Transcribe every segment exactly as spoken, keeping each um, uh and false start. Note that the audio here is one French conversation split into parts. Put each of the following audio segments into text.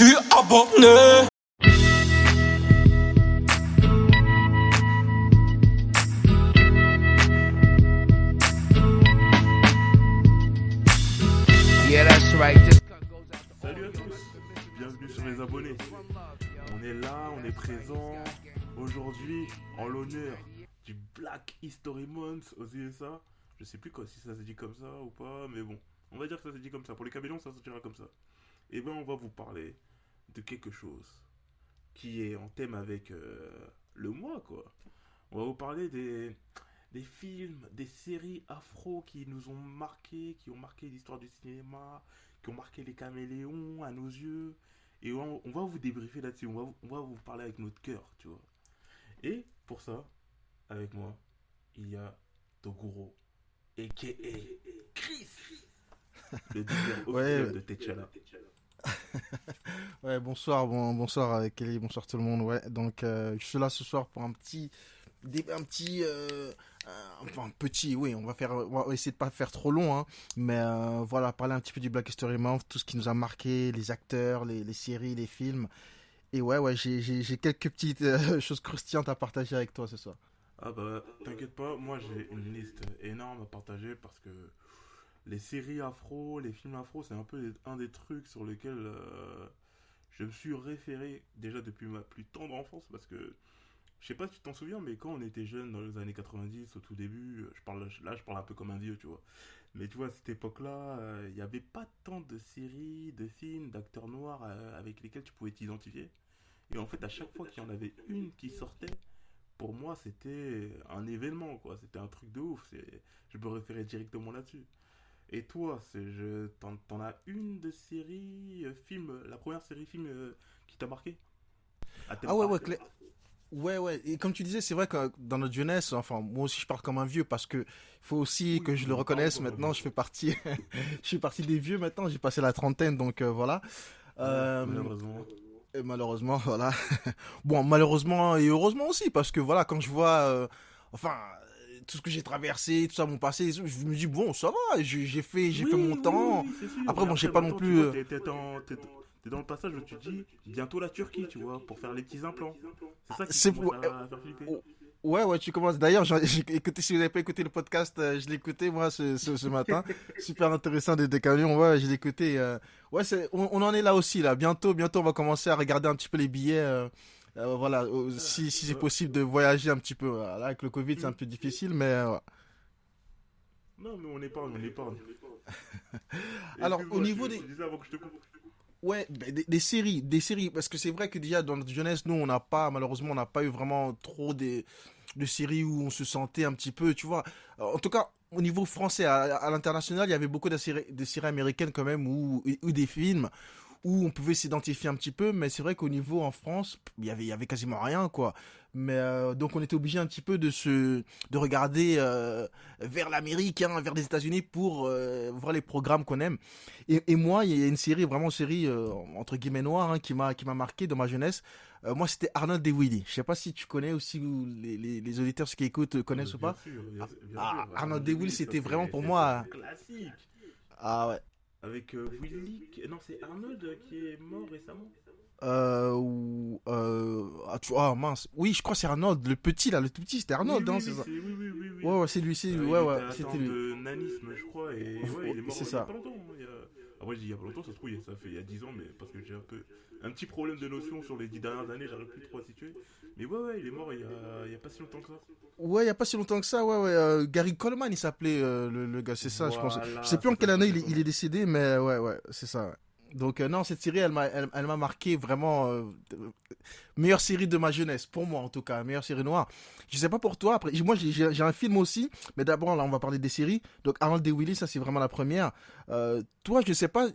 suis abonné. Salut à tous, bienvenue sur Les Abonnés. On est là, on est présent aujourd'hui en l'honneur du Black History Month aux U S A. Je sais plus quoi, si ça se dit comme ça ou pas, mais bon, on va dire que ça se dit comme ça. Pour les Kaméléons, ça se dira comme ça. Et ben, on va vous parler de quelque chose qui est en thème avec euh, le mois, quoi. On va vous parler des, des films, des séries afro qui nous ont marqués, qui ont marqué l'histoire du cinéma, qui ont marqué les Caméléons à nos yeux. Et on, on va vous débriefer là-dessus, on va, on va vous parler avec notre cœur, tu vois. Et pour ça, avec moi, il y a Toguro, a k a. Chris, le docteur officiel ouais. de T'Challa. Ouais, bonsoir, bon, bonsoir Kelly, bonsoir tout le monde. Ouais, donc euh, je suis là ce soir pour un petit, des, un petit, euh, euh, enfin petit. Oui, on va faire, on va essayer de pas faire trop long, hein. Mais euh, voilà, parler un petit peu du Black History Month, tout ce qui nous a marqué, les acteurs, les, les séries, les films. Et ouais, ouais, j'ai, j'ai, j'ai quelques petites euh, choses croustillantes à partager avec toi ce soir. Ah bah t'inquiète pas, moi j'ai une liste énorme à partager parce que les séries afro, les films afro, c'est un peu un des trucs sur lesquels euh, je me suis référé déjà depuis ma plus tendre enfance. Parce que, je sais pas si tu t'en souviens, mais quand on était jeune dans les années quatre-vingt-dix, au tout début, je parle, là je parle un peu comme un vieux, tu vois. Mais tu vois, à cette époque-là, il euh, n'y avait pas tant de séries, de films, d'acteurs noirs euh, avec lesquels tu pouvais t'identifier. Et en fait, à chaque fois qu'il y en avait une qui sortait, pour moi, c'était un événement, quoi. C'était un truc de ouf. C'est... Je me référais directement là-dessus. Et toi, c'est je t'en, t'en as une de séries, euh, film, la première série film euh, qui t'a marqué? Ah, ah ouais, ouais, clé... ouais, ouais. Et comme tu disais, c'est vrai que dans notre jeunesse, enfin, moi aussi, je parle comme un vieux parce que faut aussi oui, que je le reconnaisse. Maintenant, je fais partie, je suis partie des vieux maintenant. J'ai passé la trentaine, donc euh, voilà. Euh... Malheureusement. Et malheureusement, voilà. Bon, malheureusement et heureusement aussi parce que voilà, quand je vois, euh, enfin. tout ce que j'ai traversé, tout ça, mon passé, je me dis bon, ça va, j'ai, j'ai fait, j'ai oui, fait mon oui, temps. Oui, après, et bon, après, j'ai pas non plus. Vois, t'es, t'es, dans, t'es, t'es dans le passage où tu dis bientôt la Turquie, tu vois, pour faire les petits implants. C'est ça qui c'est pour... à faire flipper. Ouais, ouais, tu commences. D'ailleurs, j'ai, j'ai écouté, si vous n'avez pas écouté le podcast, euh, je l'ai écouté moi ce, ce, ce matin. Super intéressant des décalions, ouais, je l'ai écouté. Euh... Ouais, c'est... On, on en est là aussi là. Bientôt, bientôt, on va commencer à regarder un petit peu les billets. Euh... Euh, voilà, euh, si, si c'est possible de voyager un petit peu. Voilà. Là, avec le Covid, c'est un peu difficile, mais... Euh, ouais. Non, mais on épargne, on épargne. Alors, au niveau des... Ouais, des, des, des séries, des séries. Parce que c'est vrai que déjà, dans notre jeunesse, nous, on n'a pas, malheureusement, on n'a pas eu vraiment trop des, de séries où on se sentait un petit peu, tu vois. En tout cas... Au niveau français, à, à l'international, il y avait beaucoup de séries, de séries américaines quand même, ou, ou des films, où on pouvait s'identifier un petit peu, mais c'est vrai qu'au niveau en France, il y avait, il y avait quasiment rien, quoi. Mais euh, donc on était obligé un petit peu de se, de regarder euh, vers l'Amérique, hein, vers les États-Unis pour euh, voir les programmes qu'on aime. Et, et moi, il y a une série, vraiment une série euh, entre guillemets noire, hein, qui m'a, qui m'a marqué dans ma jeunesse. Euh, moi, c'était Arnold DeWilly. Je sais pas si tu connais ou si les, les, les auditeurs qui écoutent connaissent oui, ou pas. Sûr, bien, bien ah, sûr, Arnold DeWilly, c'était ça, vraiment pour moi. Classique. Ah ouais. Avec euh, Willy, non c'est Arnold qui est mort récemment. Euh, euh, ah, tu... ah mince, oui je crois que c'est Arnold, le petit là, le tout petit c'était Arnold, oui, hein, oui, c'est ça. Oui, oui, oui, oui. Ouais ouais c'est lui, c'est lui, ouais ouais, c'était lui. De nanisme je crois et ouais il est mort il y a pas longtemps. Il y a... Ah ouais je dis il y a pas longtemps, ça se trouve ça fait il y a dix ans mais parce que j'ai un peu un petit problème de notion sur les dix dernières années, j'arrive plus trop à situer. Mais ouais ouais il est mort il y a il y a pas si longtemps que ça. Ouais il y a pas si longtemps que ça ouais ouais euh, Gary Coleman il s'appelait euh, le, le gars c'est ça voilà, je pense. Je sais plus en quelle année il est, il est décédé mais ouais ouais c'est ça. Ouais. Donc euh, non, cette série, elle m'a, elle, elle m'a marqué vraiment euh, meilleure série de ma jeunesse, pour moi en tout cas, meilleure série noire. Je sais pas pour toi, après moi j'ai, j'ai un film aussi, mais d'abord là on va parler des séries. Donc Arnold DeWilly, ça c'est vraiment la première. Euh, toi je sais pas,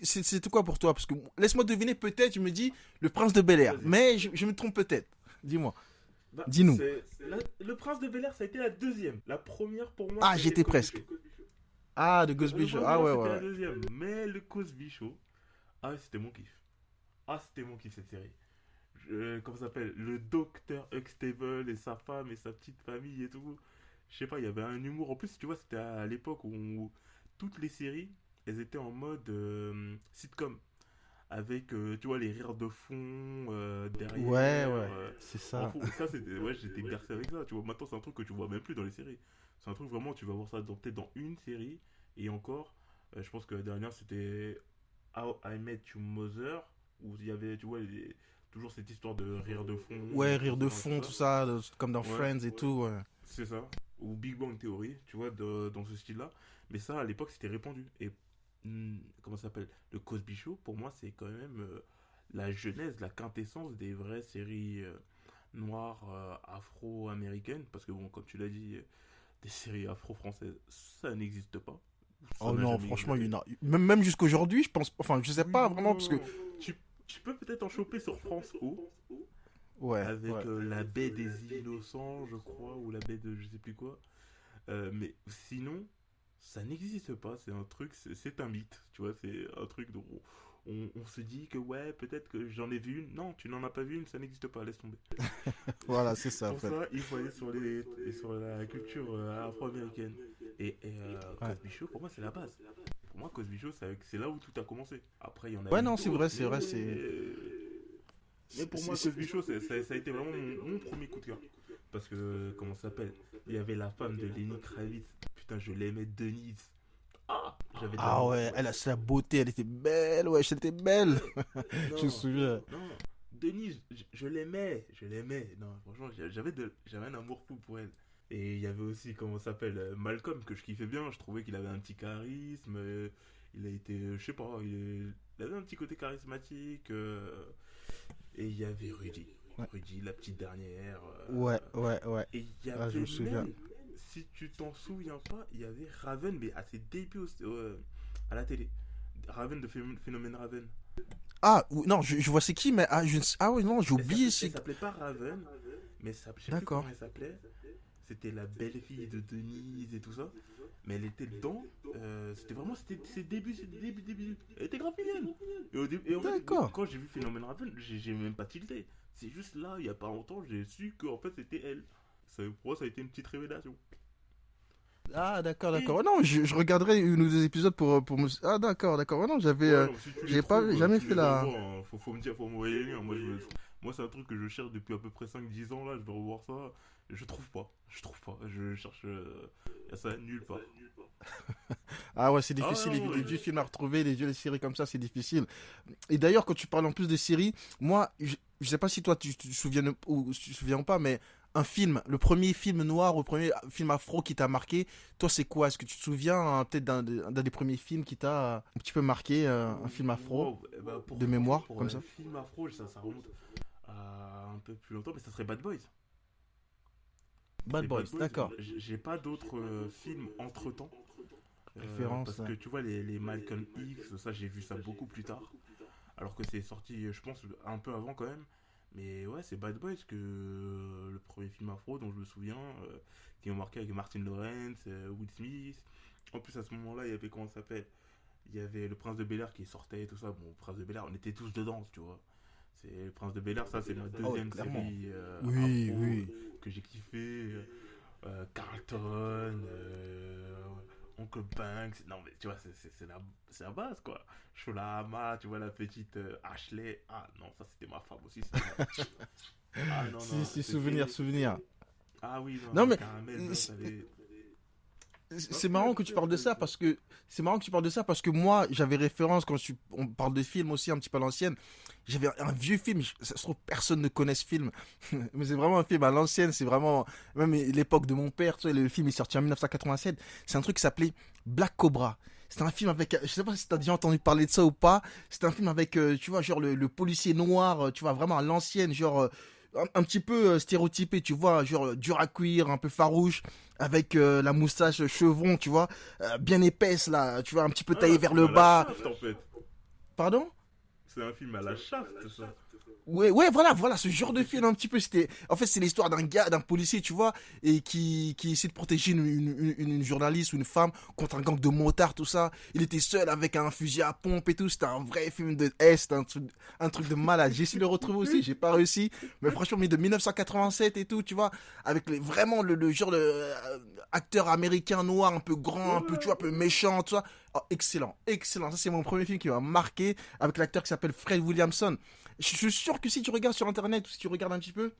c'est, c'est quoi pour toi parce que laisse-moi deviner peut-être, je me dis Le Prince de Bel-Air, mais je, je me trompe peut-être. Dis-moi. Bah, dis-nous. C'est, c'est la, le Prince de Bel-Air, ça a été la deuxième. La première pour moi. Ah j'étais presque. Show. Ah de Cosby Show. Ah ouais ouais. C'était la deuxième, mais le Cosby Show. Ah, c'était mon kiff. Ah, c'était mon kiff, cette série. Je, comment ça s'appelle ? Le docteur Huxtable et sa femme et sa petite famille et tout. Je sais pas, il y avait un humour. En plus, tu vois, c'était à l'époque où, on, où toutes les séries, elles étaient en mode euh, sitcom. avec euh, tu vois les rires de fond euh, derrière. Ouais ouais. Euh, c'est ça. Fond, ça c'était ouais j'étais bercé avec ça. Tu vois maintenant c'est un truc que tu vois même plus dans les séries. C'est un truc vraiment tu vas voir ça dans, peut-être dans une série et encore. Euh, je pense que la dernière c'était How I Met Your Mother où il y avait tu vois les, toujours cette histoire de rire de fond. Ouais rire de fond tout ça, tout ça comme dans ouais, Friends et ouais. tout. Ouais. C'est ça. Ou Big Bang Theory tu vois de, dans ce style là. Mais ça à l'époque c'était répandu et comment ça s'appelle le Cosby Show pour moi c'est quand même euh, la genèse la quintessence des vraies séries euh, noires euh, afro-américaines parce que bon comme tu l'as dit euh, des séries afro-françaises ça n'existe pas ça oh non franchement il y en a même, même jusqu'aujourd'hui je pense enfin je sais pas vraiment parce que tu, tu peux peut-être en choper sur France O ouais avec ouais. Euh, la baie des Innocents je crois ou la baie de je sais plus quoi euh, mais sinon ça n'existe pas, c'est un truc, c'est, c'est un mythe, tu vois, c'est un truc dont on, on se dit que ouais, peut-être que j'en ai vu une, non, tu n'en as pas vu une, ça n'existe pas, laisse tomber. Voilà, c'est ça. Pour fait. Ça, il faut aller sur, les, sur la culture euh, afro-américaine. Et, et euh, ouais. Cosby Show, pour moi, c'est la base. Pour moi, Cosby Show, c'est, c'est là où tout a commencé. Après, il y en a... Ouais, non, c'est vrai, c'est vrai, c'est... Mais pour c'est, moi, c'est... Cosby Show, c'est, ça, ça a été vraiment mon, mon premier coup de cœur. Parce que, comment ça s'appelle ? Il y avait la femme de Lenny Kravitz. Putain, je l'aimais, Denise. Ah, j'avais ah ouais, elle a sa beauté, elle était belle, ouais, elle était belle. Non, je me souviens. Non, Denise, je, je l'aimais, je l'aimais. Non, franchement, j'avais, de, j'avais un amour fou pour elle. Et il y avait aussi, comment ça s'appelle, Malcolm, que je kiffais bien. Je trouvais qu'il avait un petit charisme. Il a été, je sais pas, il avait un petit côté charismatique. Et il y avait Rudy. Ouais. Rudy, la petite dernière. Ouais, euh, ouais, ouais. Et il y avait ah, je me souviens. Même, si tu t'en souviens pas, il y avait Raven, mais à ses débuts euh, à la télé. Raven de Phénomène Raven. Ah, non, je, je vois c'est qui, mais ah, je, ah oui, non, j'ai oublié. Elle s'appelait pas Raven, mais ça, je sais plus comment elle s'appelait. C'était la belle fille de Denise et tout ça. Mais elle était dedans. Euh, c'était vraiment c'était ses débuts, ses débuts, débuts. Elle était grave mignonne. Et, au début, et en fait, quand j'ai vu Phénomène Raven, j'ai, j'ai même pas tilté. C'est juste là, il y a pas longtemps, j'ai su qu'en fait c'était elle. Ça, pour moi, ça a été une petite révélation. Ah, d'accord, d'accord. Et... Non, je, je regarderai une ou deux épisodes pour, pour me. Ah, d'accord, d'accord. Non, j'avais. Ouais, non, si j'ai pas trouves, jamais si fait la. Vois, hein, faut, faut me dire, faut m'envoyer les liens. Moi, je... Moi, c'est un truc que je cherche depuis à peu près cinq dix ans. Là, je vais revoir ça. Je trouve pas. Je trouve pas. Je cherche. Euh... Ça nulle part. Ah, ouais, c'est difficile. Ah, non, les, ouais, les vieux films à retrouver, les vieux séries comme ça, c'est difficile. Et d'ailleurs, quand tu parles en plus de séries, moi, je, je sais pas si toi, tu, tu te souviens ou tu te souviens ou pas, mais. Un film, le premier film noir, le premier film afro qui t'a marqué, toi c'est quoi ? Est-ce que tu te souviens hein, peut-être d'un, d'un des premiers films qui t'a un petit peu marqué, euh, un film afro, oh, bah pour, de mémoire, pour comme ça ? Un film afro, ça, ça remonte à un peu plus longtemps, mais ça serait Bad Boys. Bad, Boys, Bad Boys, d'accord. J'ai pas d'autres euh, films entre-temps, référence, euh, parce ouais. que tu vois, les, les Malcolm X, ça j'ai vu ça beaucoup plus tard, alors que c'est sorti, je pense, un peu avant quand même. Mais ouais, c'est Bad Boys, que euh, le premier film afro dont je me souviens, euh, qui m'a marqué avec Martin Lawrence, euh, Will Smith. En plus, à ce moment-là, il y avait, comment ça s'appelle ? Il y avait Le Prince de Bel-Air qui sortait et tout ça. Bon, Le Prince de Bel-Air, on était tous dedans, tu vois. C'est Le Prince de Bel-Air, ça, c'est ma deuxième oh, série euh, oui, afro oui. que j'ai kiffé. Euh, Carlton, euh, Oncle Banks. Non, mais tu vois, c'est, c'est, c'est, la, c'est la base, quoi. Sholahama, tu vois, la petite euh, Ashley. Ah non, ça c'était ma femme aussi. Ça. Ah non, non. Si, si, souvenir, souvenir. Ah oui, non, non mais. Caramel, c'est... Les... C'est, c'est marrant que tu parles de ça parce que. C'est marrant que tu parles de ça parce que moi, j'avais référence quand tu... on parle de films aussi un petit peu à l'ancienne. J'avais un vieux film, ça se trouve, personne ne connaît ce film. Mais c'est vraiment un film à l'ancienne, c'est vraiment. Même l'époque de mon père, tu sais, le film est sorti en dix-neuf cent quatre-vingt-sept. C'est un truc qui s'appelait Black Cobra. C'est un film avec, je sais pas si t'as déjà entendu parler de ça ou pas. C'est un film avec, euh, tu vois, genre le, le policier noir, tu vois, vraiment à l'ancienne, genre euh, un, un petit peu euh, stéréotypé, tu vois, genre dur à cuire, un peu farouche, avec euh, la moustache chevron, tu vois, euh, bien épaisse là, tu vois, un petit peu taillée ah, vers le bas. Shaft, en fait. Pardon ? C'est un film à la Shaft, ça. Ouais, ouais, voilà, voilà, ce genre de film un petit peu, c'était, en fait, c'est l'histoire d'un gars, d'un policier, tu vois, et qui, qui essaie de protéger une, une, une, une journaliste ou une femme contre un gang de motards, tout ça. Il était seul avec un fusil à pompe et tout, c'était un vrai film de S, un truc, un truc de malade. J'ai essayé de le retrouver aussi, j'ai pas réussi, mais franchement, mais de dix-neuf cent quatre-vingt-sept et tout, tu vois, avec les, vraiment le, le genre de euh, acteur américain noir, un peu grand, un peu, tu vois, un peu méchant, tu vois. oh, excellent, excellent. Ça, c'est mon premier film qui m'a marqué, avec l'acteur qui s'appelle Fred Williamson. Je suis sûr que si tu regardes sur internet ou si tu regardes un petit peu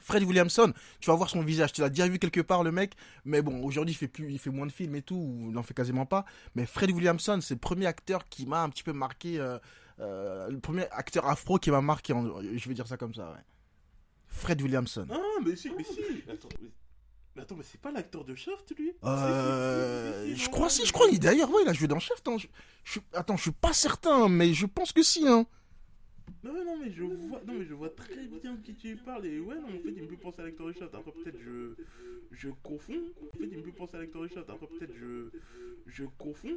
Fred Williamson, tu vas voir son visage, tu l'as déjà vu quelque part le mec, mais bon, aujourd'hui il fait plus, il fait moins de films et tout, ou il n'en fait quasiment pas, mais Fred Williamson, c'est le premier acteur qui m'a un petit peu marqué, euh, euh, le premier acteur afro qui m'a marqué, en, je vais dire ça comme ça, ouais. Fred Williamson. Ah, mais si, mais si, attends, mais, mais, attends, mais c'est pas l'acteur de Shaft, lui? Euh, c'est, c'est, c'est, c'est, c'est, c'est, c'est, c'est, je crois si, je crois, il, d'ailleurs, ouais, il a joué dans Shaft, hein. je, je, attends, je suis pas certain, mais je pense que si, hein. Non mais, non, mais je vois, non mais je vois très bien qui tu parles et ouais non en fait il me fait penser à l'acteur Richard, après peut-être je je confonds, en fait il me fait penser à l'acteur Richard, après peut-être je je confonds,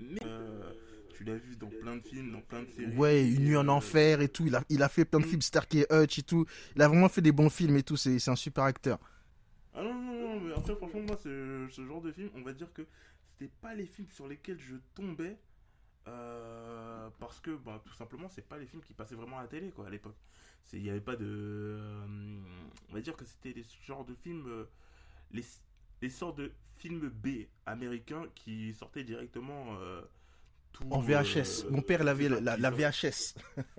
mais euh, tu l'as vu dans plein de films, dans plein de séries. Ouais, Une nuit en enfer et tout, il a, il a fait plein de films, Starkey Hutch et tout, il a vraiment fait des bons films et tout, c'est, c'est un super acteur. Ah non non non mais après franchement moi ce, ce genre de film, on va dire que c'était pas les films sur lesquels je tombais. Euh, parce que bah, tout simplement c'est pas les films qui passaient vraiment à la télé quoi à l'époque, il n'y avait pas de euh, on va dire que c'était les genres de films euh, les, les sortes de films B américains qui sortaient directement euh, tout, en V H S, euh, mon père l'avait la, la, la V H S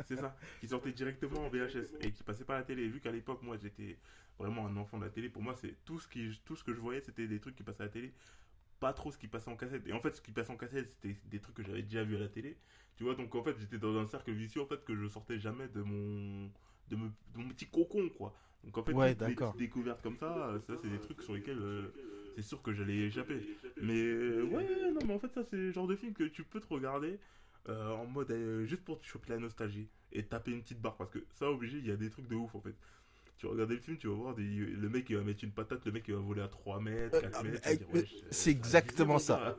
c'est ça, qui sortaient directement en V H S et qui passaient pas à la télé, vu qu'à l'époque moi j'étais vraiment un enfant de la télé, pour moi c'est tout ce, qui, tout ce que je voyais c'était des trucs qui passaient à la télé, pas trop ce qui passait en cassette, et en fait ce qui passait en cassette c'était des trucs que j'avais déjà vu à la télé, tu vois, donc en fait j'étais dans un cercle vicieux en fait que je sortais jamais de mon de, me, de mon petit cocon quoi, donc en fait ouais, des petites découvertes comme ça, ça c'est des trucs sur lesquels euh, c'est sûr que j'allais échapper, mais euh, ouais non mais en fait ça c'est le genre de film que tu peux te regarder euh, en mode euh, juste pour te choper la nostalgie et taper une petite barre, parce que ça obligé il y a des trucs de ouf en fait. Tu regardes le film, tu vas voir des... le mec qui va mettre une patate, le mec qui va voler à trois mètres, quatre mètres. Euh, euh, ouais, c'est exactement ça.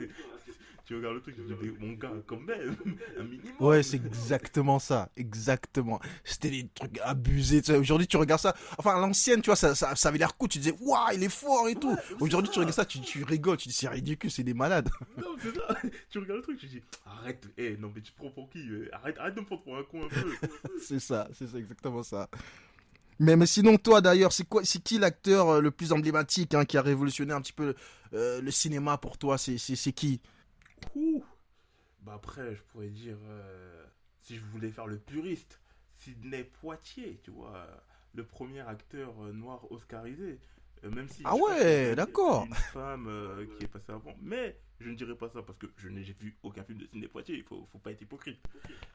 Tu regardes le truc, tu te dis, mon gars, quand même, un minimum. Ouais, c'est exactement ça. Exactement. C'était des trucs abusés. Tu sais, aujourd'hui, tu regardes ça. Enfin, l'ancienne, tu vois, ça, ça, ça avait l'air cool. Tu disais, waouh, il est fort et tout. Ouais, aujourd'hui, tu regardes ça, tu, tu rigoles. Tu dis, c'est ridicule, c'est des malades. Non, c'est ça. Tu regardes le truc, tu dis, arrête. Eh, hey, non, mais tu te prends pour qui? Arrête, arrête de me prendre pour un con un peu. C'est ça, c'est ça, exactement ça. Mais, mais sinon, toi d'ailleurs, c'est quoi, c'est qui l'acteur le plus emblématique hein, qui a révolutionné un petit peu euh, le cinéma pour toi? C'est, c'est, c'est qui? Ouh. Bah après, je pourrais dire, euh, si je voulais faire le puriste, Sidney Poitier, tu vois, le premier acteur noir oscarisé. Euh, même si ah ouais, d'accord. Une femme euh, qui est passée avant, mais je ne dirais pas ça parce que je n'ai vu aucun film de Sidney Poitier. Il faut, faut pas être hypocrite.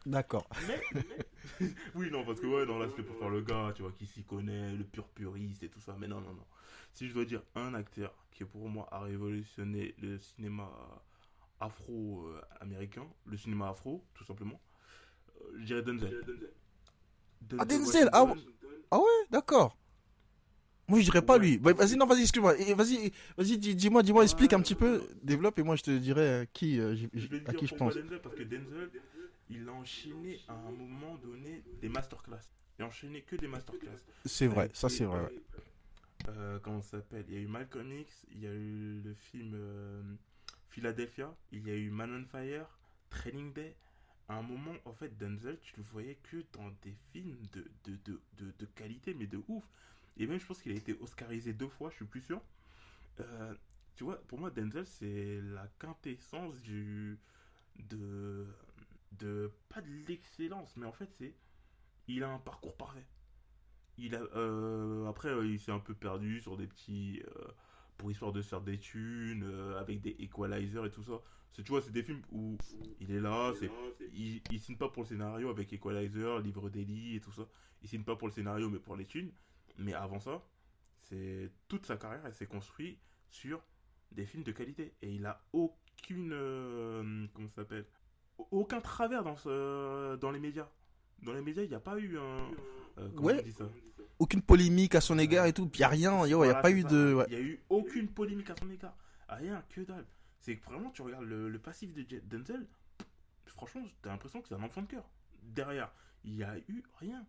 D'accord. Mais, mais... oui, non, parce que ouais, non, là c'était pour faire le gars, tu vois, qui s'y connaît, le pur puriste et tout ça. Mais non, non, non. Si je dois dire un acteur qui pour moi a révolutionné le cinéma afro-américain, le cinéma afro, tout simplement, euh, je dirais Denzel. Denzel. Ah Denzel, ah, ah ouais, d'accord. Moi je dirais pas ouais, lui. Bah, vas-y non vas-y excuse-moi. Vas-y vas-y dis-moi dis-moi explique un petit peu, développe et moi je te dirai à qui euh, je, je vais à dire qui je pense. Denzel, parce que Denzel il a enchaîné à un moment donné des masterclass. Il a enchaîné que des masterclass. C'est vrai, avec ça les, c'est vrai. Ouais. Euh, comment ça s'appelle? Il y a eu Malcolm X, il y a eu le film euh, Philadelphia, il y a eu Man on Fire, Training Day. À un moment, en fait, Denzel, tu le voyais que dans des films de de de de, de qualité mais de ouf. Et même, je pense qu'il a été oscarisé deux fois, je suis plus sûr. Euh, tu vois, pour moi, Denzel, c'est la quintessence du... De... de... Pas de l'excellence, mais en fait, c'est... Il a un parcours parfait. Il a... Euh, après, euh, il s'est un peu perdu sur des petits... Euh, pour histoire de se faire des thunes, euh, avec des Equalizer et tout ça. C'est, tu vois, c'est des films où il est là, c'est... Il, il signe pas pour le scénario avec Equalizer, Livre d'Eli et tout ça. Il signe pas pour le scénario, mais pour les thunes. Mais avant ça, c'est toute sa carrière, elle s'est construite sur des films de qualité. Et il a aucune, euh, comment ça s'appelle, aucun travers dans ce, dans les médias. Dans les médias, il n'y a pas eu un, euh, comment ouais. on dit ça, aucune polémique à son égard euh, et tout. Puis il n'y a rien, il voilà, n'y a pas eu ça. de, il ouais. n'y a eu aucune polémique à son égard. Rien, que dalle. C'est que vraiment, tu regardes le, le passif de Denzel, franchement, t'as l'impression que c'est un enfant de cœur. Derrière, il n'y a eu rien.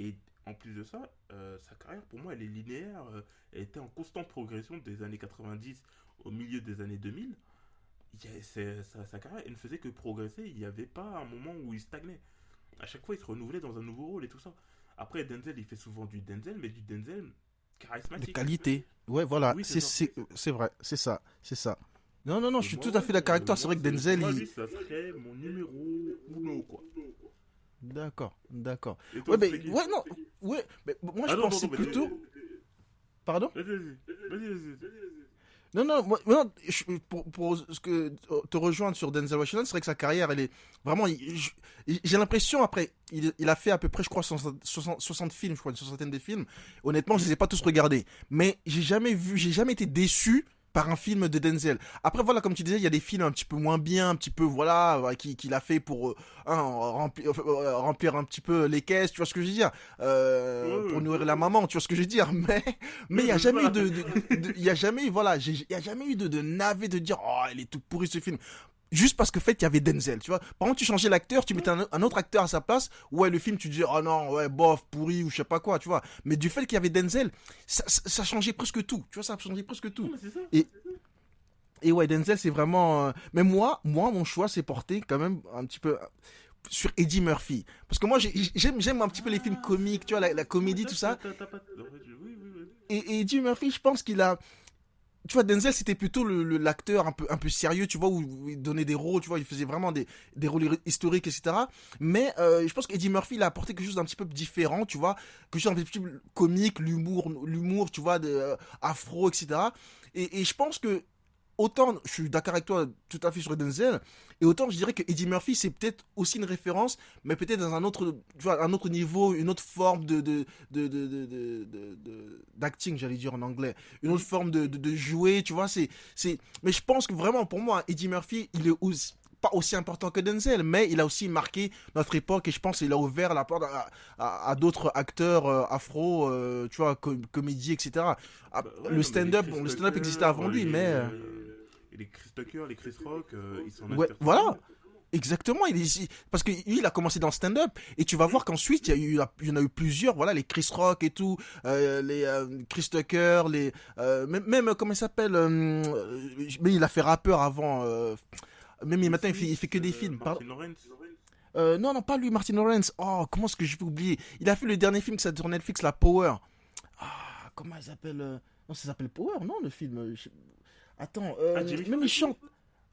Et en plus de ça, euh, sa carrière, pour moi, elle est linéaire. Euh, elle était en constante progression des années quatre-vingt-dix au milieu des années deux mille. Il y a, c'est, sa, sa carrière, elle ne faisait que progresser. Il n'y avait pas un moment où il stagnait. À chaque fois, il se renouvelait dans un nouveau rôle et tout ça. Après, Denzel, il fait souvent du Denzel, mais du Denzel charismatique. De qualité. Ouais, voilà. Oui, c'est, c'est, c'est, c'est vrai. C'est ça. C'est ça. Non, non, non, je suis tout à fait d'accord avec toi. C'est vrai que Denzel, il... ça serait mon numéro uno, quoi. D'accord, d'accord. Toi, ouais, mais... Qui... ouais, non, ouais, mais moi, ah, je non, pensais non, non, plutôt... Mais... Pardon ? Vas-y, vas-y, vas-y, vas-y. Non, non, moi, non je, pour, pour ce que, te rejoindre sur Denzel Washington, c'est vrai que sa carrière, elle est vraiment... Il, je, j'ai l'impression, après, il, il a fait à peu près, je crois, soixante, soixante films, je crois, une soixantaine de films. Honnêtement, je ne les ai pas tous regardés. Mais j'ai jamais vu, j'ai jamais été déçu par un film de Denzel. Après, voilà, comme tu disais, il y a des films un petit peu moins bien, un petit peu, voilà, qu'il qui a fait pour hein, remplir, remplir un petit peu les caisses, tu vois ce que je veux dire, euh, oui, pour nourrir oui. la maman, tu vois ce que je veux dire, mais mais il n'y a jamais eu de... Il n'y a jamais eu, voilà, il n'y a jamais eu de, de navet de dire « Oh, il est tout pourri ce film ». Juste parce que, en fait, il y avait Denzel, tu vois. Par contre, tu changeais l'acteur, tu mettais un, un autre acteur à sa place. Ouais, le film, tu disais, oh non, ouais, bof, pourri, ou je sais pas quoi, tu vois. Mais du fait qu'il y avait Denzel, ça, ça, ça changeait presque tout, tu vois, ça changeait presque tout. Non, c'est ça, et, c'est ça. Et ouais, Denzel, c'est vraiment... Euh... Mais moi, moi, mon choix s'est porté quand même un petit peu sur Eddie Murphy. Parce que moi, j'ai, j'aime, j'aime un petit peu ah, les films comiques, tu vois, la, la comédie, tout ça. T'as, t'as pas... oui, oui, oui. Et, et Eddie Murphy, je pense qu'il a... Tu vois, Denzel, c'était plutôt le, le, l'acteur un peu, un peu sérieux, tu vois, où, où il donnait des rôles, tu vois, il faisait vraiment des, des rôles historiques, et cetera. Mais euh, je pense qu'Eddie Murphy, il a apporté quelque chose d'un petit peu différent, tu vois, quelque chose d'un petit peu comique, l'humour, l'humour tu vois, de, euh, afro, et cetera. Et, et je pense que, autant, je suis d'accord avec toi tout à fait sur Denzel, et autant je dirais que Eddie Murphy, c'est peut-être aussi une référence, mais peut-être dans un autre, tu vois, un autre niveau, une autre forme de, de, de, de, de, de, de d'acting, j'allais dire en anglais, une autre forme de, de, de jouer, tu vois, c'est, c'est... Mais je pense que vraiment, pour moi, Eddie Murphy, il est aussi... pas aussi important que Denzel, mais il a aussi marqué notre époque et je pense qu'il a ouvert la porte à, à, à d'autres acteurs euh, afro, euh, tu vois, com- comédie, et cetera. À, bah ouais, le stand-up, bon, le stand-up existait avant lui, les, mais... Euh... les Chris Tucker, les Chris Rock, euh, ils sont... Ouais, voilà, exactement, il est... parce que lui, il a commencé dans le stand-up et tu vas voir qu'ensuite, il y, a eu, il y en a eu plusieurs, voilà, les Chris Rock et tout, euh, les euh, Chris Tucker, les... Euh, même, même, comment il s'appelle euh, mais il a fait rappeur avant... Euh... Même il, maintenant, il fait, il fait que des euh, films. Martin Lawrence euh, Non, non, pas lui, Martin Lawrence. Oh, comment est-ce que je vais oublier ? Il a fait le dernier film qui s'appelle sur Netflix, la Power. Ah, comment il s'appelle ? Non, ça s'appelle Power, non, le film. Je... Attends, euh, ah, Jimmy même Fox. Il chante.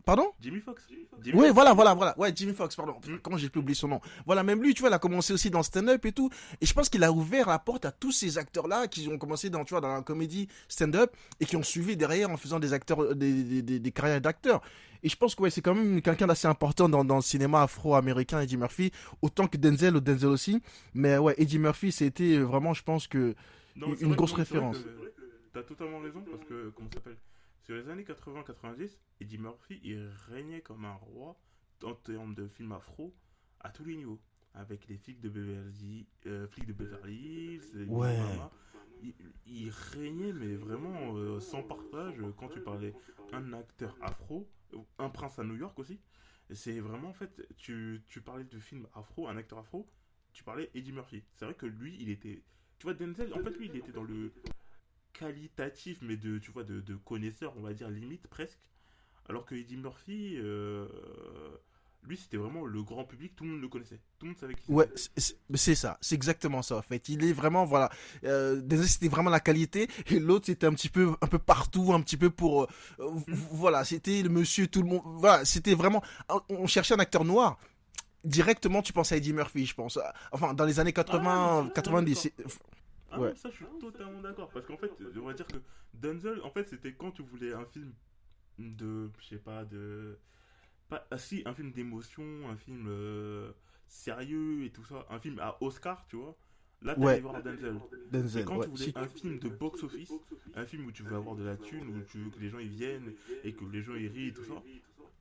Pardon ? Jimmy Fox. Jimmy oui, Fox. voilà, voilà, voilà. Ouais, Jimmy Fox, pardon. Mm. Comment j'ai pu oublier son nom ? Voilà, même lui, tu vois, il a commencé aussi dans le stand-up et tout. Et je pense qu'il a ouvert la porte à tous ces acteurs-là qui ont commencé dans, tu vois, dans la comédie stand-up et qui ont suivi derrière en faisant des acteurs, des, des, des, des carrières d'acteurs. Et je pense que ouais, c'est quand même quelqu'un d'assez important dans, dans le cinéma afro-américain, Eddie Murphy, autant que Denzel ou Denzel aussi. Mais ouais, Eddie Murphy, c'était vraiment, je pense, que non, une vrai, grosse non, référence. Que, t'as totalement raison, parce que, comment ça s'appelle ? Sur les années quatre-vingts quatre-vingt-dix, Eddie Murphy, il régnait comme un roi en termes de films afro à tous les niveaux. Avec les flics de Beverly, euh, flics de Beverly Hills, ouais. Il, il régnait, mais vraiment euh, sans partage. Quand tu parlais un acteur afro, un prince à New York aussi, c'est vraiment en fait, tu, tu parlais de film afro, un acteur afro, tu parlais Eddie Murphy. C'est vrai que lui, il était, tu vois, Denzel, en fait, lui, il était dans le qualitatif, mais de, tu vois, de, de connaisseur, on va dire, limite, presque. Alors que Eddie Murphy, euh, lui, c'était vraiment le grand public, tout le monde le connaissait, tout le monde savait qui c'était. Ouais, c'est, c'est ça, c'est exactement ça, en fait. Il est vraiment, voilà, euh, Denzel, c'était vraiment la qualité, et l'autre, c'était un petit peu, un peu partout, un petit peu pour, euh, mmh. voilà, c'était le monsieur, tout le monde, voilà, c'était vraiment, on cherchait un acteur noir. Directement, tu penses à Eddie Murphy, je pense, enfin, dans les années quatre-vingts, ah, ouais, quatre-vingt-dix, c'est... Ah ouais. Non, ça je suis totalement d'accord, parce qu'en fait, on va dire que Denzel, en fait, c'était quand tu voulais un film de, je sais pas, de... Pas, ah, si, un film d'émotion, un film euh, sérieux et tout ça, un film à Oscar, tu vois, là t'allais ouais. voir Denzel. Denzel. Et quand ouais. tu voulais si. un film de box-office, un film où tu veux avoir de la thune, où tu veux que les gens ils viennent et que les gens ils rient et tout ça,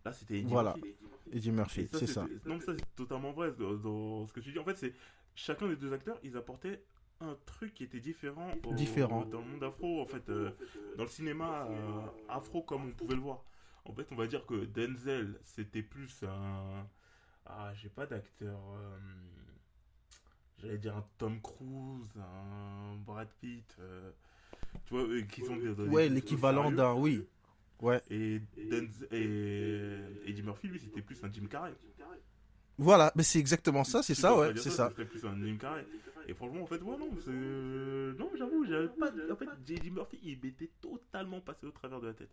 là c'était Eddie voilà. Murphy. Eddie Murphy, ça, c'est ça. Donc ça c'est totalement vrai dans, dans ce que tu dis. En fait, c'est chacun des deux acteurs, ils apportaient un truc qui était différent, au, différent. Dans le monde afro, en fait, euh, dans le cinéma euh, afro comme on pouvait le voir. En fait, on va dire que Denzel, c'était plus un... Ah, j'ai pas d'acteur... Euh... J'allais dire un Tom Cruise, un Brad Pitt, euh... tu vois, euh, qui sont... Des, des, ouais, des l'équivalent d'un, oui. Ouais. Et, Denzel, et Eddie Murphy, lui, c'était plus un Jim Carrey. Voilà, mais c'est exactement ça, c'est ça, ouais, c'est ça. C'était plus un Jim Carrey. Et franchement, en fait, ouais, non, c'est... Non, j'avoue, j'avais pas... En fait, Eddie Murphy, il m'était totalement passé au travers de la tête.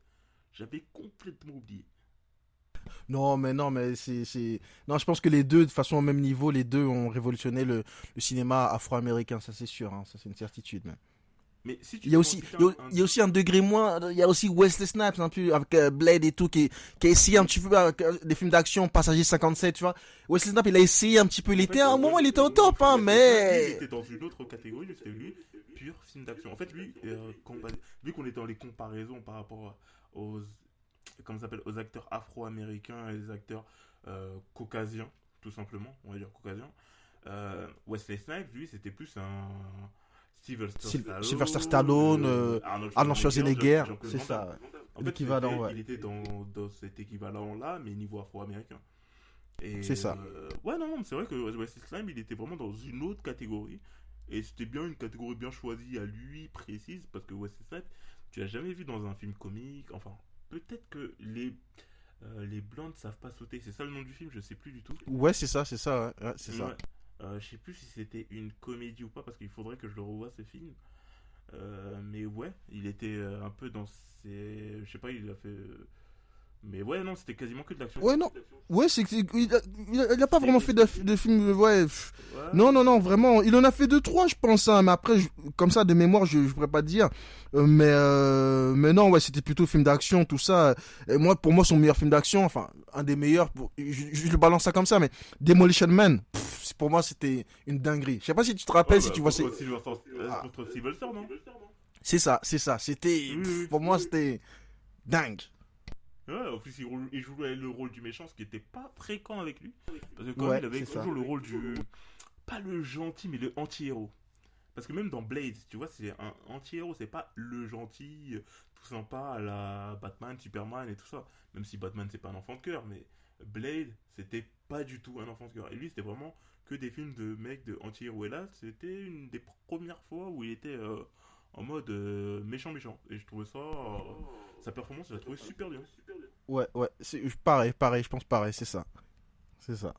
J'avais complètement oublié. Non, mais non, mais c'est, c'est... Non, je pense que les deux, de façon au même niveau, les deux ont révolutionné le, le cinéma afro-américain, ça c'est sûr, hein, ça c'est une certitude même. Mais si tu il y a aussi, il y a, un... il y a aussi un degré moins, il y a aussi Wesley Snipes, un peu, avec euh, Blade et tout, qui, qui a essayé un petit peu, euh, des films d'action, Passager cinquante-sept, tu vois. Wesley Snipes, il a essayé un petit peu, il en était, fait, à un moment, il était au top, hein, mais... Il était dans une autre catégorie, c'était lui, pur film d'action. En fait, lui, euh, vu qu'on est dans les comparaisons par rapport aux... Comment ça s'appelle, aux acteurs afro-américains et les acteurs euh, caucasiens, tout simplement, on va dire caucasiens. Euh, Wesley Snipes, lui, c'était plus un Sylvester Sil- Stallone, Sylvester Stallone euh, Arnold, Arnold Schwarzenegger, Jean- c'est ça. En fait, l'équivalent, c'était, ouais. Il était dans, dans cet équivalent-là, mais niveau afro-américain. Et, c'est ça. Euh, ouais, non, non, c'est vrai que Wesley Snipes, il était vraiment dans une autre catégorie. Et c'était bien une catégorie bien choisie à lui, précise, parce que Wesley Snipes, tu l'as jamais vu dans un film comique, enfin... Peut-être que les, euh, les blancs ne savent pas sauter. C'est ça le nom du film, je sais plus du tout. Ouais, c'est ça, c'est ça. Ouais, c'est ouais. ça. Euh, je sais plus si c'était une comédie ou pas, parce qu'il faudrait que je le revoie, ce film. Euh, mais ouais, il était un peu dans ses... Je sais pas, il a fait... Mais ouais, non, c'était quasiment que de l'action. Ouais, non. Ouais, c'est que... Il a, il a, il a pas c'est vraiment fait de, de films... Ouais. ouais. Non, non, non, vraiment. Il en a fait deux, trois, je pense. Hein. Mais après, je, comme ça, de mémoire, je ne pourrais pas te dire. Euh, mais, euh, mais non, ouais, c'était plutôt film d'action, tout ça. Et moi, pour moi, son meilleur film d'action, enfin, un des meilleurs, pour, je, je le balance ça comme ça, mais Demolition Man, pff, pour moi, c'était une dinguerie. Je sais pas si tu te rappelles, ouais, si bah, tu vois... C'est contre Sylvester, non ? C'est ça, c'est ça. C'était... Oui, pff, oui, pour oui. moi, c'était dingue. Ouais, en plus, il jouait le rôle du méchant, ce qui n'était pas fréquent avec lui. Parce que quand ouais, il avait toujours ça. Le rôle du... Pas le gentil, mais le anti-héros. Parce que même dans Blade, tu vois, c'est un anti-héros. C'est pas le gentil, tout sympa, à la Batman, Superman et tout ça. Même si Batman, c'est pas un enfant de cœur. Mais Blade, c'était pas du tout un enfant de cœur. Et lui, c'était vraiment que des films de mecs de anti-héros. Et là, c'était une des premières fois où il était... Euh... en mode euh, méchant méchant et je trouvais ça euh, sa performance je la trouvais super bien. Ouais ouais, c'est pareil pareil, je pense pareil, c'est ça. C'est ça.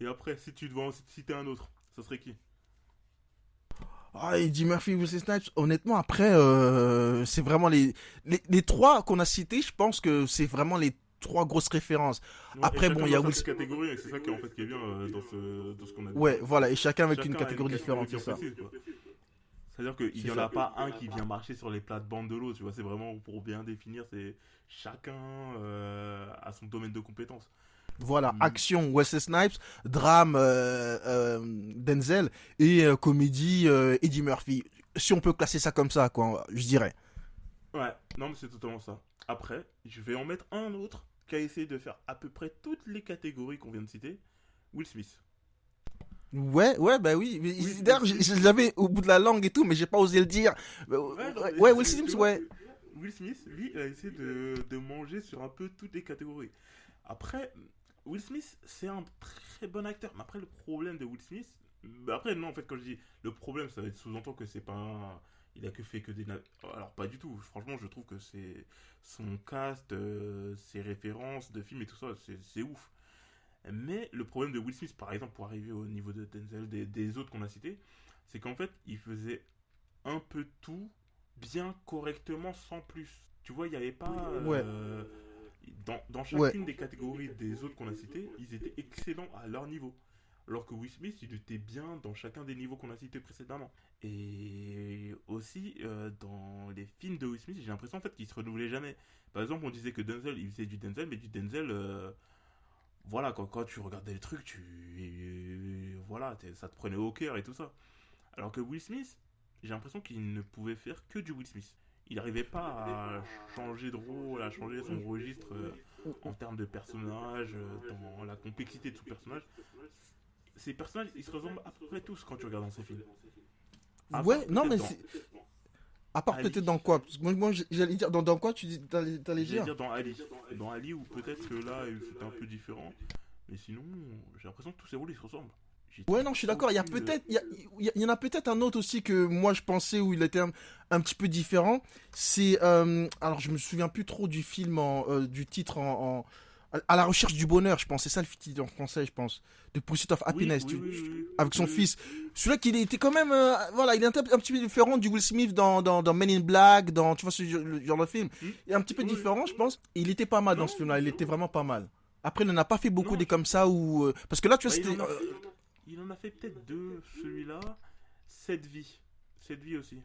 Et après si tu devais citer un autre, ça serait qui ? Ah, Eddie Murphy, Wesley Snipes, honnêtement après euh, c'est vraiment les, les les trois qu'on a cités, je pense que c'est vraiment les trois grosses références. Ouais, après bon, il y a Will Smith catégorie, c'est ça qui en fait qui est bien euh, dans ce dans ce qu'on a dit. Ouais, voilà, et chacun avec chacun une catégorie avec différente, c'est ça. Précise, c'est-à-dire qu'il n'y en a pas un qui vient marcher sur les plates-bandes de l'autre, tu vois, c'est vraiment pour bien définir, c'est chacun euh, à son domaine de compétences. Voilà, mmh. Action, Wesley Snipes, drame, euh, euh, Denzel, et euh, comédie, euh, Eddie Murphy. Si on peut classer ça comme ça, quoi, je dirais. Ouais, non mais c'est totalement ça. Après, je vais en mettre un autre qui a essayé de faire à peu près toutes les catégories qu'on vient de citer, Will Smith. Ouais, ouais, bah oui. Mais oui d'ailleurs, je, je l'avais au bout de la langue et tout, mais j'ai pas osé le dire. Ouais, ouais, ouais Will Smith, ouais. Will Smith, lui, il a essayé de, de manger sur un peu toutes les catégories. Après, Will Smith, c'est un très bon acteur. Mais après, le problème de Will Smith... Après, non, en fait, quand je dis le problème, ça sous-entend que c'est pas... Un... Il a que fait que des... Alors, pas du tout. Franchement, je trouve que c'est son cast, euh, ses références de films et tout ça, c'est, c'est ouf. Mais le problème de Will Smith, par exemple, pour arriver au niveau de Denzel, des, des autres qu'on a cités, c'est qu'en fait, il faisait un peu tout bien correctement sans plus. Tu vois, il n'y avait pas... Ouais. Euh, dans, dans chacune ouais. des catégories des autres qu'on a citées, ils étaient excellents à leur niveau. Alors que Will Smith, il était bien dans chacun des niveaux qu'on a cités précédemment. Et aussi, euh, dans les films de Will Smith, j'ai l'impression en fait, qu'il ne se renouvelait jamais. Par exemple, on disait que Denzel, il faisait du Denzel, mais du Denzel... Euh, Voilà, quand, quand tu regardais le truc, tu... Voilà, ça te prenait au cœur et tout ça. Alors que Will Smith, j'ai l'impression qu'il ne pouvait faire que du Will Smith. Il n'arrivait pas à changer de rôle, à changer son registre euh, en termes de personnage, euh, dans la complexité de son personnage. Ces personnages, ils se ressemblent à peu près tous quand tu regardes dans ces films. À ouais, non mais dans... c'est... À part Ali. Peut-être dans quoi ? Parce que moi, moi j'allais dire dans, dans quoi tu dis, t'allais, t'allais dire ? J'allais dire dans Ali. Dans Ali, ou peut-être que là, c'était un peu différent. Mais sinon, j'ai l'impression que tous ces rôles, ils se ressemblent. J'ai ouais, non, je suis d'accord. Il y a peut-être, il y, a, il y en a peut-être un autre aussi que moi, je pensais où il était un, un petit peu différent. C'est, euh, alors, je me souviens plus trop du film, en, euh, du titre en, en, à la recherche du bonheur, je pense. C'est ça le titre en français, je pense. The Pursuit of Happiness, oui, tu, oui, oui, oui, avec son oui. fils. Celui-là qui était quand même, euh, voilà, il est un, un petit peu différent du Will Smith dans dans, dans Men in Black, dans tu vois ce genre de film. Il est un petit peu oui, différent, oui. je pense. Il était pas mal non, dans ce film-là, il non. était vraiment pas mal. Après, il n'en a pas fait beaucoup non. des comme ça ou euh, parce que là, tu vois, bah, c'était. Il en, fait, euh, il en a fait peut-être deux. Celui-là, Cette vie, Cette vie aussi.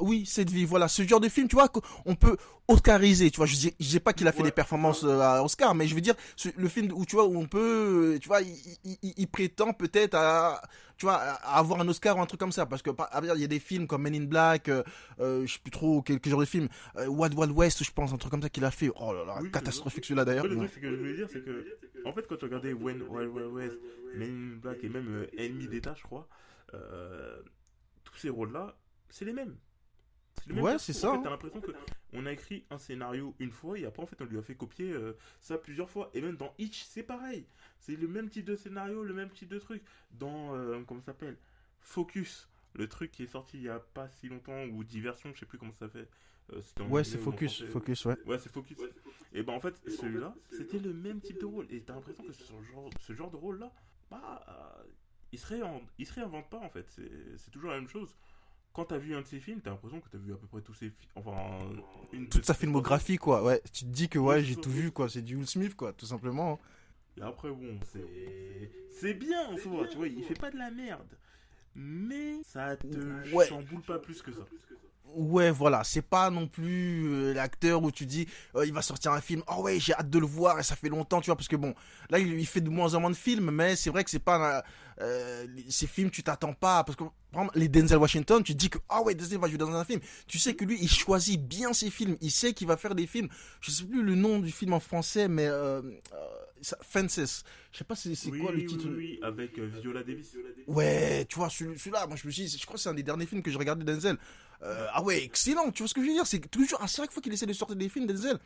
Oui, Cette vie, voilà, ce genre de film, tu vois, qu'on peut oscariser, tu vois, je dis, je dis pas qu'il a fait ouais, des performances ouais. à Oscar, mais je veux dire, ce, le film où, tu vois, où on peut, tu vois, il, il, il prétend peut-être à, tu vois, à avoir un Oscar ou un truc comme ça, parce que, par, il y a des films comme Men in Black, euh, euh, je sais plus trop quel, quel genre de film, euh, Wild Wild West, je pense, un truc comme ça qu'il a fait, oh là là, oui, catastrophique celui-là d'ailleurs. Le truc, c'est que je voulais dire, c'est que, en fait, quand tu regardais Wild Wild West, Men in Black et même euh, Ennemi d'État, je crois, euh, tous ces rôles-là, c'est les mêmes. C'est ouais, c'est ça. En fait, t'as l'impression qu'on a écrit un scénario une fois et après, en fait, on lui a fait copier euh, ça plusieurs fois. Et même dans Hitch, c'est pareil. C'est le même type de scénario, le même type de truc. Dans, euh, comment ça s'appelle, Focus, le truc qui est sorti il n'y a pas si longtemps, ou Diversion, je sais plus comment ça fait. Euh, ouais, c'est Focus, pensait... Focus, ouais. Ouais, c'est Focus. Ouais, c'est Focus. Et ben en fait, celui-là, c'était le même type de rôle. Et t'as l'impression que ce genre, ce genre de rôle-là, bah, euh, il se réinvente, il se réinvente pas, en fait. C'est, c'est toujours la même chose. Quand t'as vu un de ces films, t'as l'impression que t'as vu à peu près tous ces films, enfin... Une Toute de... sa filmographie, quoi, ouais. Tu te dis que, ouais, ouais j'ai tout vu, quoi, c'est du Will Smith, quoi, tout simplement. Et après, bon, c'est... C'est bien, en soi, tu vois, il fait pas de la merde. Mais ça te ouais. chamboule pas plus que ça. Ouais, voilà, c'est pas non plus euh, l'acteur où tu dis, euh, il va sortir un film, oh ouais, j'ai hâte de le voir, et ça fait longtemps, tu vois, parce que bon, là, il, il fait de moins en moins de films, mais c'est vrai que c'est pas... Euh, ces films, tu t'attends pas, parce que... les Denzel Washington, tu te dis que ah oh ouais Denzel va jouer dans un film, tu sais que lui il choisit bien ses films, il sait qu'il va faire des films, je sais plus le nom du film en français mais euh, euh, ça, Fences, je sais pas c'est, c'est oui, quoi le titre, oui, oui, avec euh, Viola Davis, ouais tu vois celui, celui-là moi je me suis dit, je crois que c'est un des derniers films que j'ai regardé Denzel, euh, ah ouais excellent, tu vois ce que je veux dire, c'est toujours à chaque fois qu'il essaie de sortir des films Denzel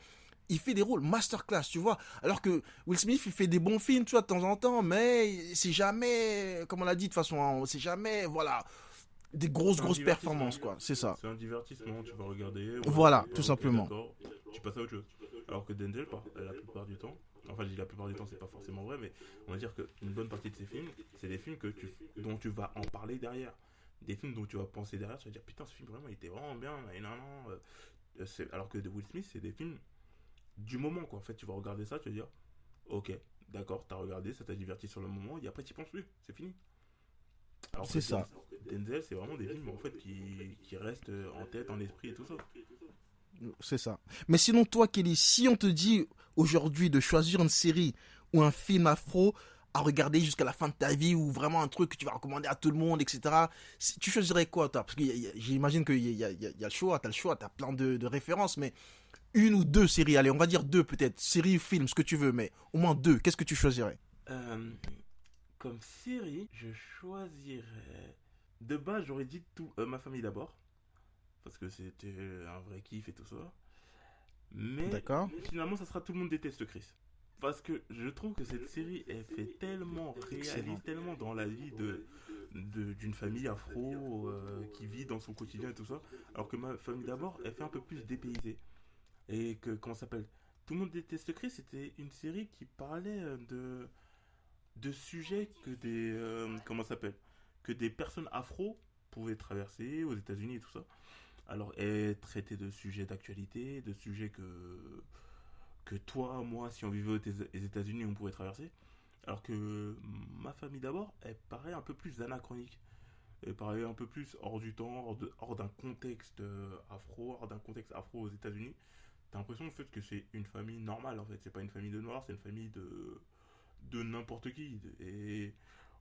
il fait des rôles masterclass, tu vois. Alors que Will Smith, il fait des bons films, tu vois, de temps en temps, mais c'est jamais, comme on l'a dit, de toute façon, hein, c'est jamais, voilà, des grosses, grosses performances, quoi. C'est ça. C'est un divertissement, tu vas regarder. Voilà, tout simplement. Tu passes à autre chose. Alors que Denzel, la plupart du temps, enfin, je dis la plupart du temps, c'est pas forcément vrai, mais on va dire qu'une bonne partie de ses films, c'est des films que tu, dont tu vas en parler derrière. Des films dont tu vas penser derrière, tu vas dire, putain, ce film, vraiment, il était vraiment bien, et non, non. C'est... Alors que de Will Smith, c'est des films. Du moment, quoi. En fait, tu vas regarder ça, tu vas dire, ok, d'accord, t'as regardé, ça t'a diverti sur le moment, et après, t'y penses plus, c'est fini. Alors c'est ça. Denzel, c'est vraiment des films, en fait, qui, qui restent en tête, en esprit et tout ça. C'est ça. Mais sinon, toi, Kelly, si on te dit aujourd'hui de choisir une série ou un film afro à regarder jusqu'à la fin de ta vie ou vraiment un truc que tu vas recommander à tout le monde, et cetera, tu choisirais quoi, toi ? Parce que y a, y a, j'imagine qu'il y a, y, a, y a le choix, t'as le choix, t'as plein de, de références, mais... Une ou deux séries, allez, on va dire deux peut-être, séries, films, ce que tu veux, mais au moins deux, qu'est-ce que tu choisirais ? euh, Comme série, je choisirais... De base, j'aurais dit tout, euh, Ma famille d'abord, parce que c'était un vrai kiff et tout ça. Mais D'accord. finalement, ça sera Tout le monde déteste Chris. Parce que je trouve que cette série, elle fait tellement réaliste, tellement dans la vie de, de, d'une famille afro euh, qui vit dans son quotidien et tout ça. Alors que Ma famille d'abord, elle fait un peu plus dépaysée. Et que, comment ça s'appelle ? Tout le monde déteste Chris, c'était une série qui parlait de, de sujets que des, euh, comment ça s'appelle ? Que des personnes afro pouvaient traverser aux États-Unis et tout ça. Alors, elle traitait de sujets d'actualité, de sujets que, que toi, moi, si on vivait aux États-Unis, on pouvait traverser. Alors que Ma famille d'abord, elle paraît un peu plus anachronique. Elle paraît un peu plus hors du temps, hors, de, hors d'un contexte afro, hors d'un contexte afro aux États-Unis. T'as l'impression en fait que c'est une famille normale en fait, c'est pas une famille de noirs, c'est une famille de de n'importe qui. Et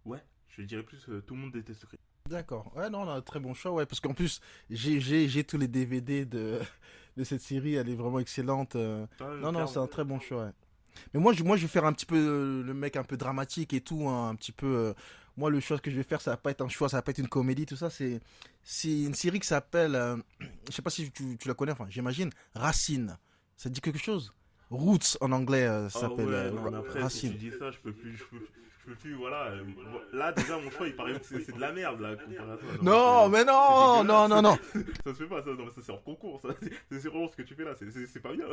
ouais, je dirais plus euh, tout le monde déteste Chris. D'accord, ouais non, là, très bon choix, ouais, parce qu'en plus j'ai j'ai j'ai tous les D V D de de cette série, elle est vraiment excellente. Euh... Ah, non non, c'est un très bon choix. Ouais. Mais moi je moi je vais faire un petit peu euh, le mec un peu dramatique et tout, hein, un petit peu. Euh... Moi le choix que je vais faire, ça va pas être un choix, ça va pas être une comédie, tout ça. C'est c'est une série qui s'appelle, euh, je sais pas si tu, tu la connais, enfin j'imagine, Racine. Ça te dit quelque chose ? Roots en anglais, euh, ça oh, s'appelle ouais, euh, non, ra- après, Racine. Si tu dis ça, je peux plus, je peux, je peux plus, voilà. Euh, là déjà mon choix, il paraît que c'est, c'est de la merde là. Comparé à toi, non, non mais non, non, non, non. Ça se fait pas, ça, non, ça c'est hors concours, ça. C'est, c'est vraiment ce que tu fais là, c'est, c'est, c'est pas bien.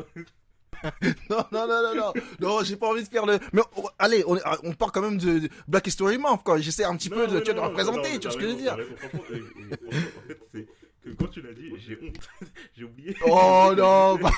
Non, non, non, non, non, non, j'ai pas envie de faire le. Mais oh, allez, on, on part quand même de, de Black History Month, quoi. J'essaie un petit non, peu de, non, tu non, de non, représenter, non, tu vois ce que je veux dire. En fait, c'est que quand tu l'as dit, j'ai honte. J'ai oublié. Oh non bah...